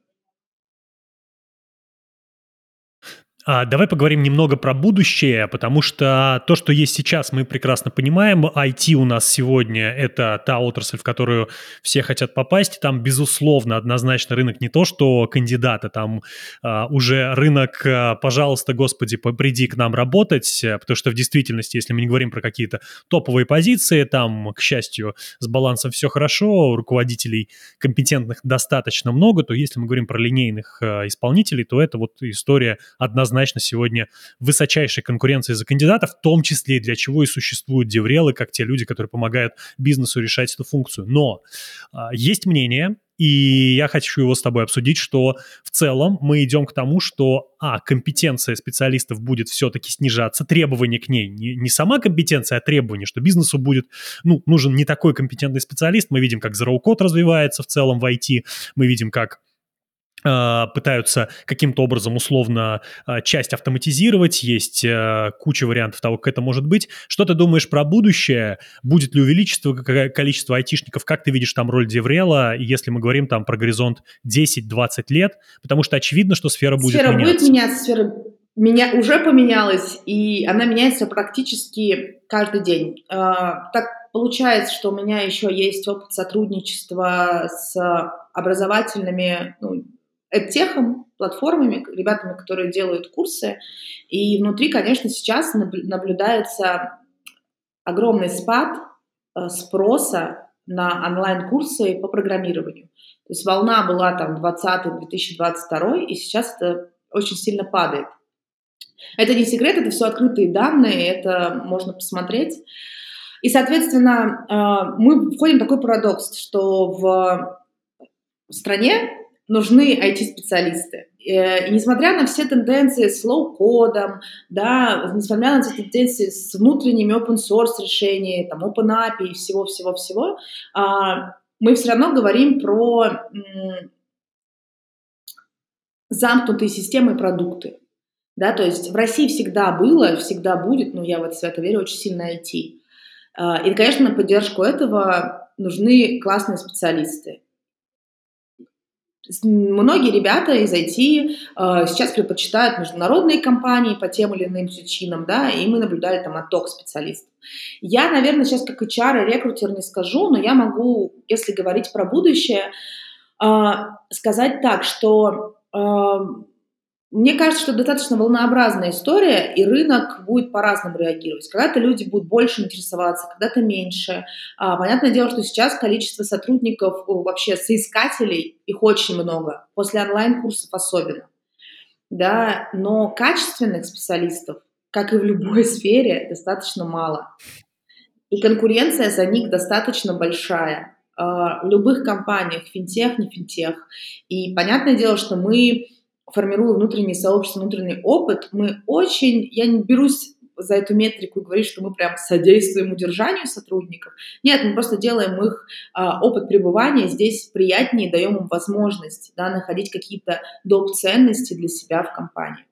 Давай поговорим немного про будущее, потому что то, что есть сейчас, мы прекрасно понимаем. IT у нас сегодня – это та отрасль, в которую все хотят попасть. Там, безусловно, однозначно рынок не то, что кандидата. Там уже рынок, пожалуйста, господи, приди к нам работать, потому что в действительности, если мы не говорим про какие-то топовые позиции, там, к счастью, с балансом все хорошо, руководителей компетентных достаточно много, то если мы говорим про линейных исполнителей, то это вот история однозначно сегодня высочайшей конкуренции за кандидата, в том числе и для чего и существуют деврелы, как те люди, которые помогают бизнесу решать эту функцию. Но есть мнение, и я хочу его с тобой обсудить, что в целом мы идем к тому, что компетенция специалистов будет все-таки снижаться, требования к ней, не сама компетенция, а требования, что бизнесу будет, нужен не такой компетентный специалист. Мы видим, как зеро-код развивается в целом в IT, мы видим, как пытаются каким-то образом условно часть автоматизировать, есть куча вариантов того, как это может быть. Что ты думаешь про будущее? Будет ли увеличиться количество айтишников? Как ты видишь там роль деврела, если мы говорим там про горизонт 10-20 лет? Потому что очевидно, что сфера будет меняться. Сфера уже поменялась, и она меняется практически каждый день. Так получается, что у меня еще есть опыт сотрудничества с образовательными, эдтехом, платформами, ребятами, которые делают курсы. И внутри, конечно, сейчас наблюдается огромный спад спроса на онлайн-курсы по программированию. То есть волна была там 2020-2022, и сейчас это очень сильно падает. Это не секрет, это все открытые данные, это можно посмотреть. И, соответственно, мы входим в такой парадокс, что в стране нужны IT-специалисты. И несмотря на все тенденции с лоу-кодом, несмотря на все тенденции с внутренними open-source решениями, там, open-API и всего-всего-всего, мы все равно говорим про замкнутые системы и продукты. Да? То есть в России всегда было, всегда будет, я в это свято верю, очень сильно IT. И, конечно, на поддержку этого нужны классные специалисты. Многие ребята из IT сейчас предпочитают международные компании по тем или иным причинам, и мы наблюдали там отток специалистов. Я, наверное, сейчас как HR и рекрутер не скажу, но я могу, если говорить про будущее, сказать так, что мне кажется, что достаточно волнообразная история, и рынок будет по-разному реагировать. Когда-то люди будут больше интересоваться, когда-то меньше. Понятное дело, что сейчас количество сотрудников, вообще соискателей, их очень много, после онлайн-курсов особенно. Да? Но качественных специалистов, как и в любой сфере, достаточно мало. И конкуренция за них достаточно большая. В любых компаниях, финтех, не финтех. И понятное дело, что мы... формирую внутреннее сообщество, внутренний опыт, мы очень, я не берусь за эту метрику и говорю, что мы прям содействуем удержанию сотрудников. Нет, мы просто делаем их опыт пребывания здесь приятнее, даем им возможность находить какие-то доп. Ценности для себя в компании.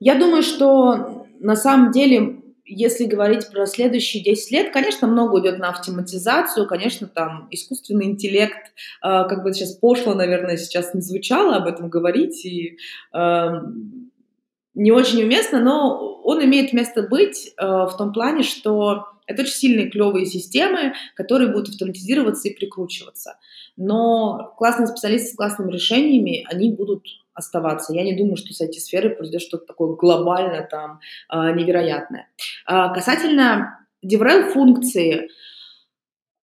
Я думаю, что на самом деле, если говорить про следующие 10 лет, конечно, много идет на автоматизацию, конечно, там искусственный интеллект, как бы сейчас пошло, наверное, сейчас не звучало об этом говорить, и не очень уместно, но он имеет место быть в том плане, что это очень сильные клевые системы, которые будут автоматизироваться и прикручиваться. Но классные специалисты с классными решениями, они будут оставаться. Я не думаю, что с этой сферы произойдет что-то такое глобально там невероятное. Касательно DevRel-функции,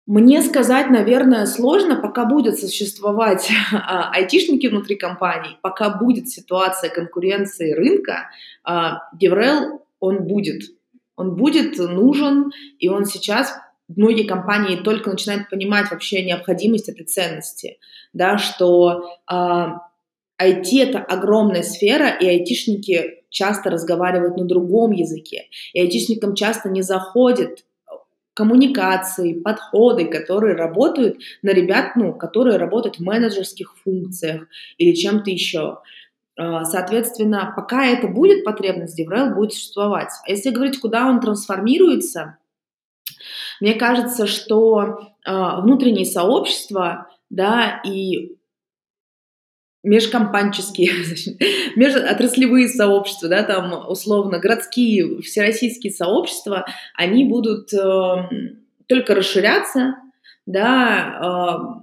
мне сказать, наверное, сложно, пока будут существовать айтишники внутри компаний, пока будет ситуация конкуренции рынка, DevRel, он будет. Он будет нужен, и он сейчас... Многие компании только начинают понимать вообще необходимость этой ценности, что... IT – это огромная сфера, и айтишники часто разговаривают на другом языке. И айтишникам часто не заходят коммуникации, подходы, которые работают на ребят, которые работают в менеджерских функциях или чем-то еще. Соответственно, пока это будет потребность, DevRel будет существовать. А если говорить, куда он трансформируется, мне кажется, что внутренние сообщества, и межкомпанческие, межотраслевые сообщества, да, там условно городские, всероссийские сообщества, они будут только расширяться, да,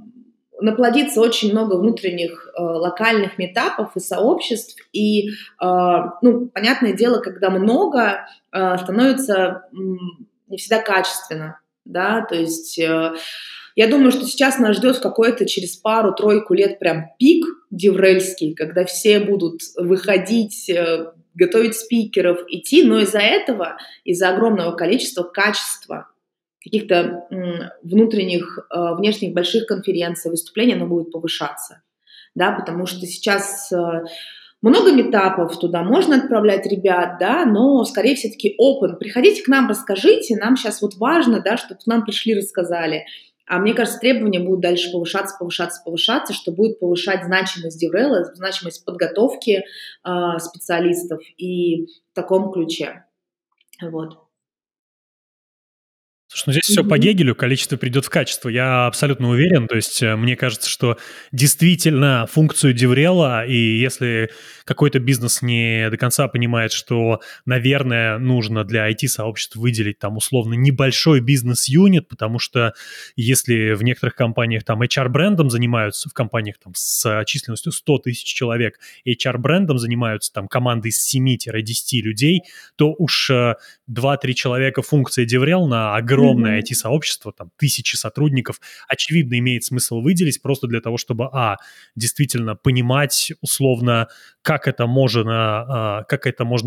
наплодится очень много внутренних локальных метапов и сообществ, и, ну, понятное дело, когда много, становится не всегда качественно, да, то есть... Я думаю, что сейчас нас ждет какой-то через пару-тройку лет прям пик деврельский, когда все будут выходить, готовить спикеров, идти, но из-за этого, из-за огромного количества качества каких-то внутренних, внешних больших конференций, выступлений, оно будет повышаться, да, потому что сейчас... Много метапов туда, можно отправлять ребят, да, но скорее все-таки open. Приходите к нам, расскажите, нам сейчас вот важно, да, чтобы к нам пришли, рассказали. А мне кажется, требования будут дальше повышаться, что будет повышать значимость DevRel, значимость подготовки специалистов и в таком ключе. Вот. Слушай, ну здесь все по Гегелю, количество придет в качество, я абсолютно уверен, то есть мне кажется, что действительно функцию DevRel, и если какой-то бизнес не до конца понимает, что, наверное, нужно для IT-сообществ выделить там условно небольшой бизнес-юнит, потому что если в некоторых компаниях там HR-брендом занимаются, в компаниях там с численностью 100 тысяч человек, HR-брендом занимаются там команды из 7-10 людей, то уж 2-3 человека функции DevRel на огромное IT-сообщество, там, тысячи сотрудников, очевидно, имеет смысл выделить просто для того, чтобы, действительно понимать, условно, как это можно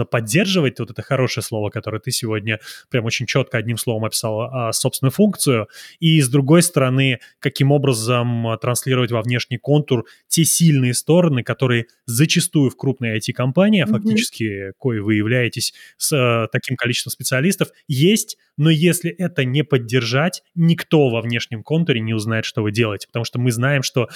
поддерживать, вот это хорошее слово, которое ты сегодня прям очень четко одним словом описала, собственную функцию, и, с другой стороны, каким образом транслировать во внешний контур те сильные стороны, которые зачастую в крупной IT-компании, фактически, кое вы являетесь с таким количеством специалистов, есть, но если это не поддержать, никто во внешнем контуре не узнает, что вы делаете, потому что мы знаем, что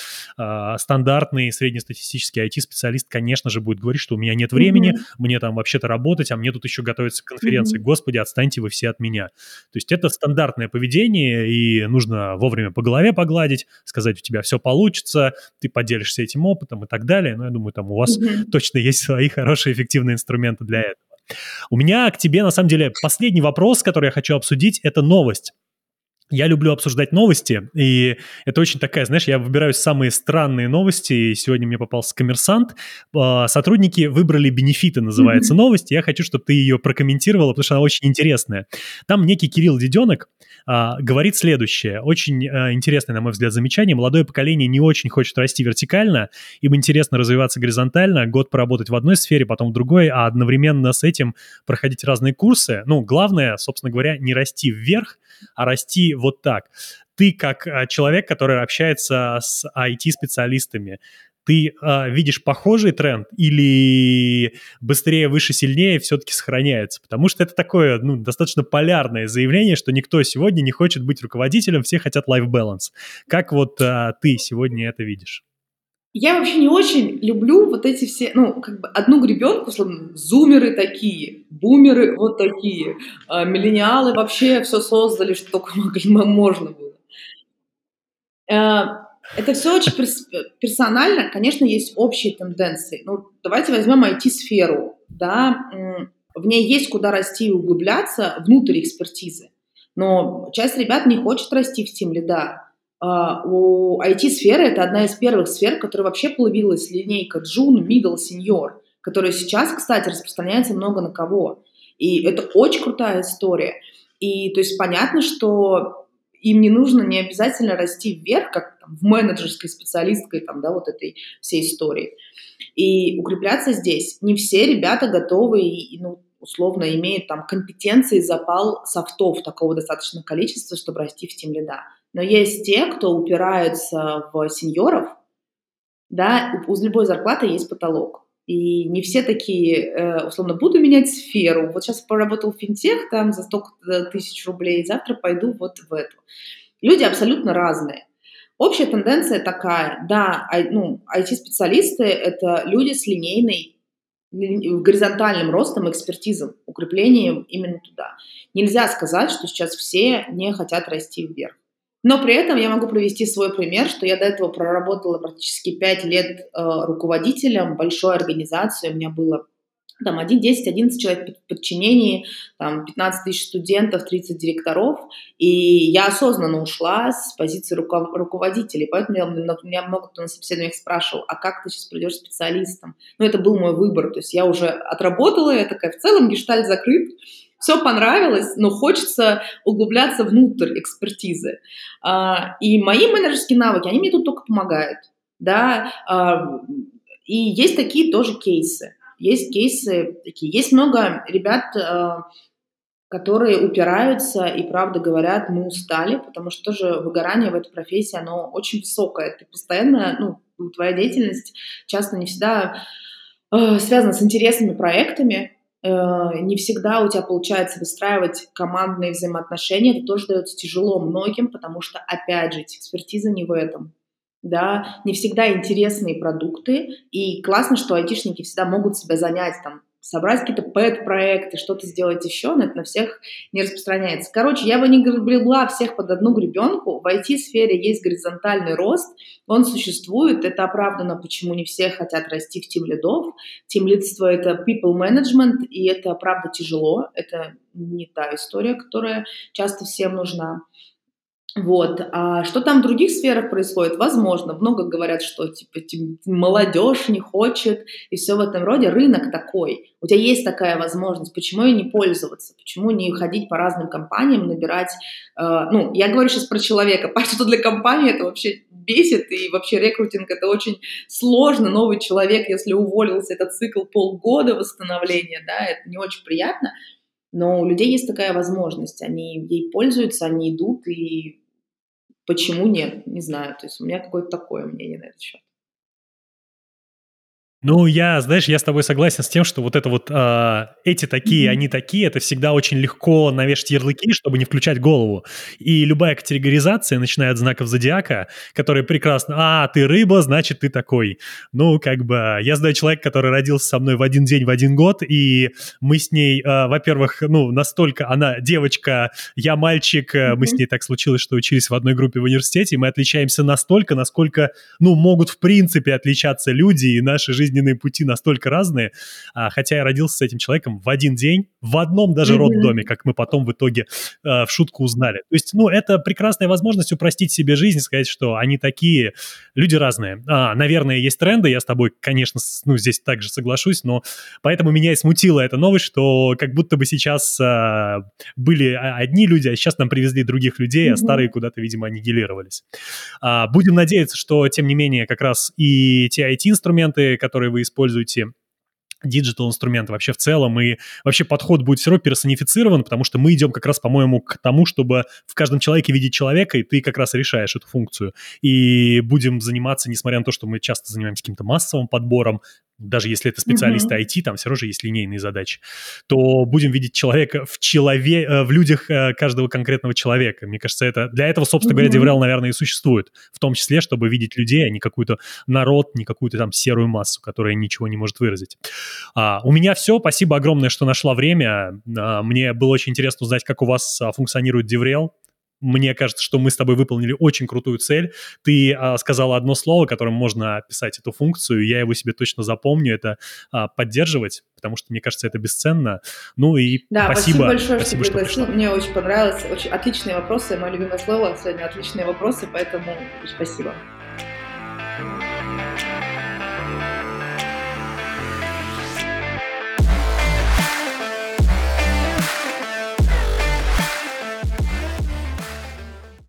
стандартный среднестатистический IT-специалист, конечно же, будет говорить, что у меня нет времени, мне там вообще-то работать, а мне тут еще готовиться к конференции. Господи, отстаньте вы все от меня. То есть это стандартное поведение, и нужно вовремя по голове погладить, сказать, у тебя все получится, ты поделишься этим опытом и так далее. Но я думаю, там у вас точно есть свои хорошие эффективные инструменты для этого. У меня к тебе, на самом деле, последний вопрос, который я хочу обсудить, это новость. Я люблю обсуждать новости, и это очень такая, знаешь, я выбираю самые странные новости, и сегодня мне попался «Коммерсант». «Сотрудники выбрали бенефиты» называется новость, я хочу, чтобы ты ее прокомментировала, потому что она очень интересная. Там некий Кирилл Деденок говорит следующее, очень интересное, на мой взгляд, замечание. Молодое поколение не очень хочет расти вертикально, им интересно развиваться горизонтально, год поработать в одной сфере, потом в другой, а одновременно с этим проходить разные курсы. Ну, главное, собственно говоря, не расти вверх, а расти вот так. Ты как человек, который общается с IT-специалистами, ты видишь похожий тренд или быстрее, выше, сильнее все-таки сохраняется? Потому что это такое, ну, достаточно полярное заявление, что никто сегодня не хочет быть руководителем, все хотят life balance. Как вот ты сегодня это видишь? Я вообще не очень люблю вот эти все, ну, как бы одну гребенку, условно, зумеры такие, бумеры вот такие, миллениалы вообще все создали, что только можно было. Это все очень персонально, конечно, есть общие тенденции. Ну, давайте возьмем IT-сферу, да, в ней есть куда расти и углубляться внутрь экспертизы, но часть ребят не хочет расти в тимлида. У IT-сферы это одна из первых сфер, в которой вообще появилась линейка Jun, Middle, Senior, которая сейчас, кстати, распространяется много на кого. И это очень крутая история. И то есть понятно, что им не нужно не обязательно расти вверх, как там, в менеджерской, специалисткой, там, да, вот этой всей истории. И укрепляться здесь. Не все ребята готовы и, ну, условно имеют там компетенции, запал софтов такого достаточного количества, чтобы расти в тимлида. Но есть те, кто упираются в сеньоров, да, у любой зарплаты есть потолок. И не все такие, условно, буду менять сферу. Вот сейчас поработал в финтех, там за столько тысяч рублей, завтра пойду вот в эту. Люди абсолютно разные. Общая тенденция такая, да, ну, IT-специалисты – это люди с линейной, горизонтальным ростом, экспертизом, укреплением именно туда. Нельзя сказать, что сейчас все не хотят расти вверх. Но при этом я могу привести свой пример, что я до этого проработала практически 5 лет руководителем большой организации. У меня было там 10-11 человек в подчинении, там 15 тысяч студентов, 30 директоров. И я осознанно ушла с позиции руководителей. Поэтому меня много кто на собеседованиях спрашивал, а как ты сейчас придешь специалистом? Ну, это был мой выбор. То есть я уже отработала, я такая, в целом гештальт закрыт. Все понравилось, но хочется углубляться внутрь экспертизы. И мои менеджерские навыки, они мне тут только помогают. Да? И есть такие тоже кейсы. Есть кейсы такие. Есть много ребят, которые упираются и, правда, говорят, мы устали, потому что тоже выгорание в этой профессии, оно очень высокое. Ты постоянно, твоя деятельность часто не всегда связана с интересными проектами. Не всегда у тебя получается выстраивать командные взаимоотношения, это тоже дается тяжело многим, потому что, опять же, экспертиза не в этом. Да? Не всегда интересные продукты, и классно, что айтишники всегда могут себя занять, там, собрать какие-то пэт-проекты, что-то сделать еще, но это на всех не распространяется. Короче, я бы не гребла всех под одну гребенку. В IT-сфере есть горизонтальный рост, он существует, это оправдано, почему не все хотят расти в тимлидов. Тимлидство — это people management, и это, правда, тяжело, это не та история, которая часто всем нужна. Вот. А что там в других сферах происходит? Возможно, много говорят, что молодежь не хочет, и все в этом роде. Рынок такой. У тебя есть такая возможность. Почему ей не пользоваться? Почему не ходить по разным компаниям, набирать... я говорю сейчас про человека. Потому что для компании это вообще бесит, и вообще рекрутинг — это очень сложно. Новый человек, если уволился, это цикл полгода восстановления, да, это не очень приятно. Но у людей есть такая возможность. Они ей пользуются, они идут, и... Почему нет? Не знаю. То есть у меня какое-то такое мнение на этот счет. Я с тобой согласен с тем, что эти такие, они такие, это всегда очень легко навешать ярлыки, чтобы не включать голову. И любая категоризация, начиная от знаков зодиака, которые прекрасно, ты рыба, значит, ты такой. Я знаю человека, который родился со мной в один день, в один год, и мы с ней, во-первых, настолько она девочка, я мальчик, мы с ней так случилось, что учились в одной группе в университете, и мы отличаемся настолько, насколько, могут в принципе отличаться люди, и наши жизни пути настолько разные, хотя я родился с этим человеком в один день, в одном даже роддоме, как мы потом в итоге в шутку узнали. То есть, это прекрасная возможность упростить себе жизнь, сказать, что они такие, люди разные. Наверное, есть тренды, я с тобой, конечно, здесь также соглашусь, но поэтому меня и смутила эта новость, что как будто бы сейчас были одни люди, а сейчас нам привезли других людей, а старые куда-то, видимо, аннигилировались. Будем надеяться, что, тем не менее, как раз и те IT-инструменты, которые вы используете, диджитал-инструменты вообще в целом, и вообще подход будет все равно персонифицирован, потому что мы идем как раз, по-моему, к тому, чтобы в каждом человеке видеть человека, и ты как раз решаешь эту функцию. И будем заниматься, несмотря на то, что мы часто занимаемся каким-то массовым подбором, даже если это специалисты IT, там все равно же есть линейные задачи, то будем видеть человека в людях каждого конкретного человека. Мне кажется, это для этого, собственно говоря, DevRel, наверное, и существует. В том числе, чтобы видеть людей, а не какой-то народ, не какую-то там серую массу, которая ничего не может выразить. У меня все. Спасибо огромное, что нашла время. Мне было очень интересно узнать, как у вас функционирует DevRel. Мне кажется, что мы с тобой выполнили очень крутую цель. Ты сказала одно слово, которым можно описать эту функцию. Я его себе точно запомню. Это поддерживать, потому что, мне кажется, это бесценно. Спасибо большое, что пригласил. Мне очень понравилось. Очень отличные вопросы. Мое любимое слово сегодня — отличные вопросы, поэтому спасибо.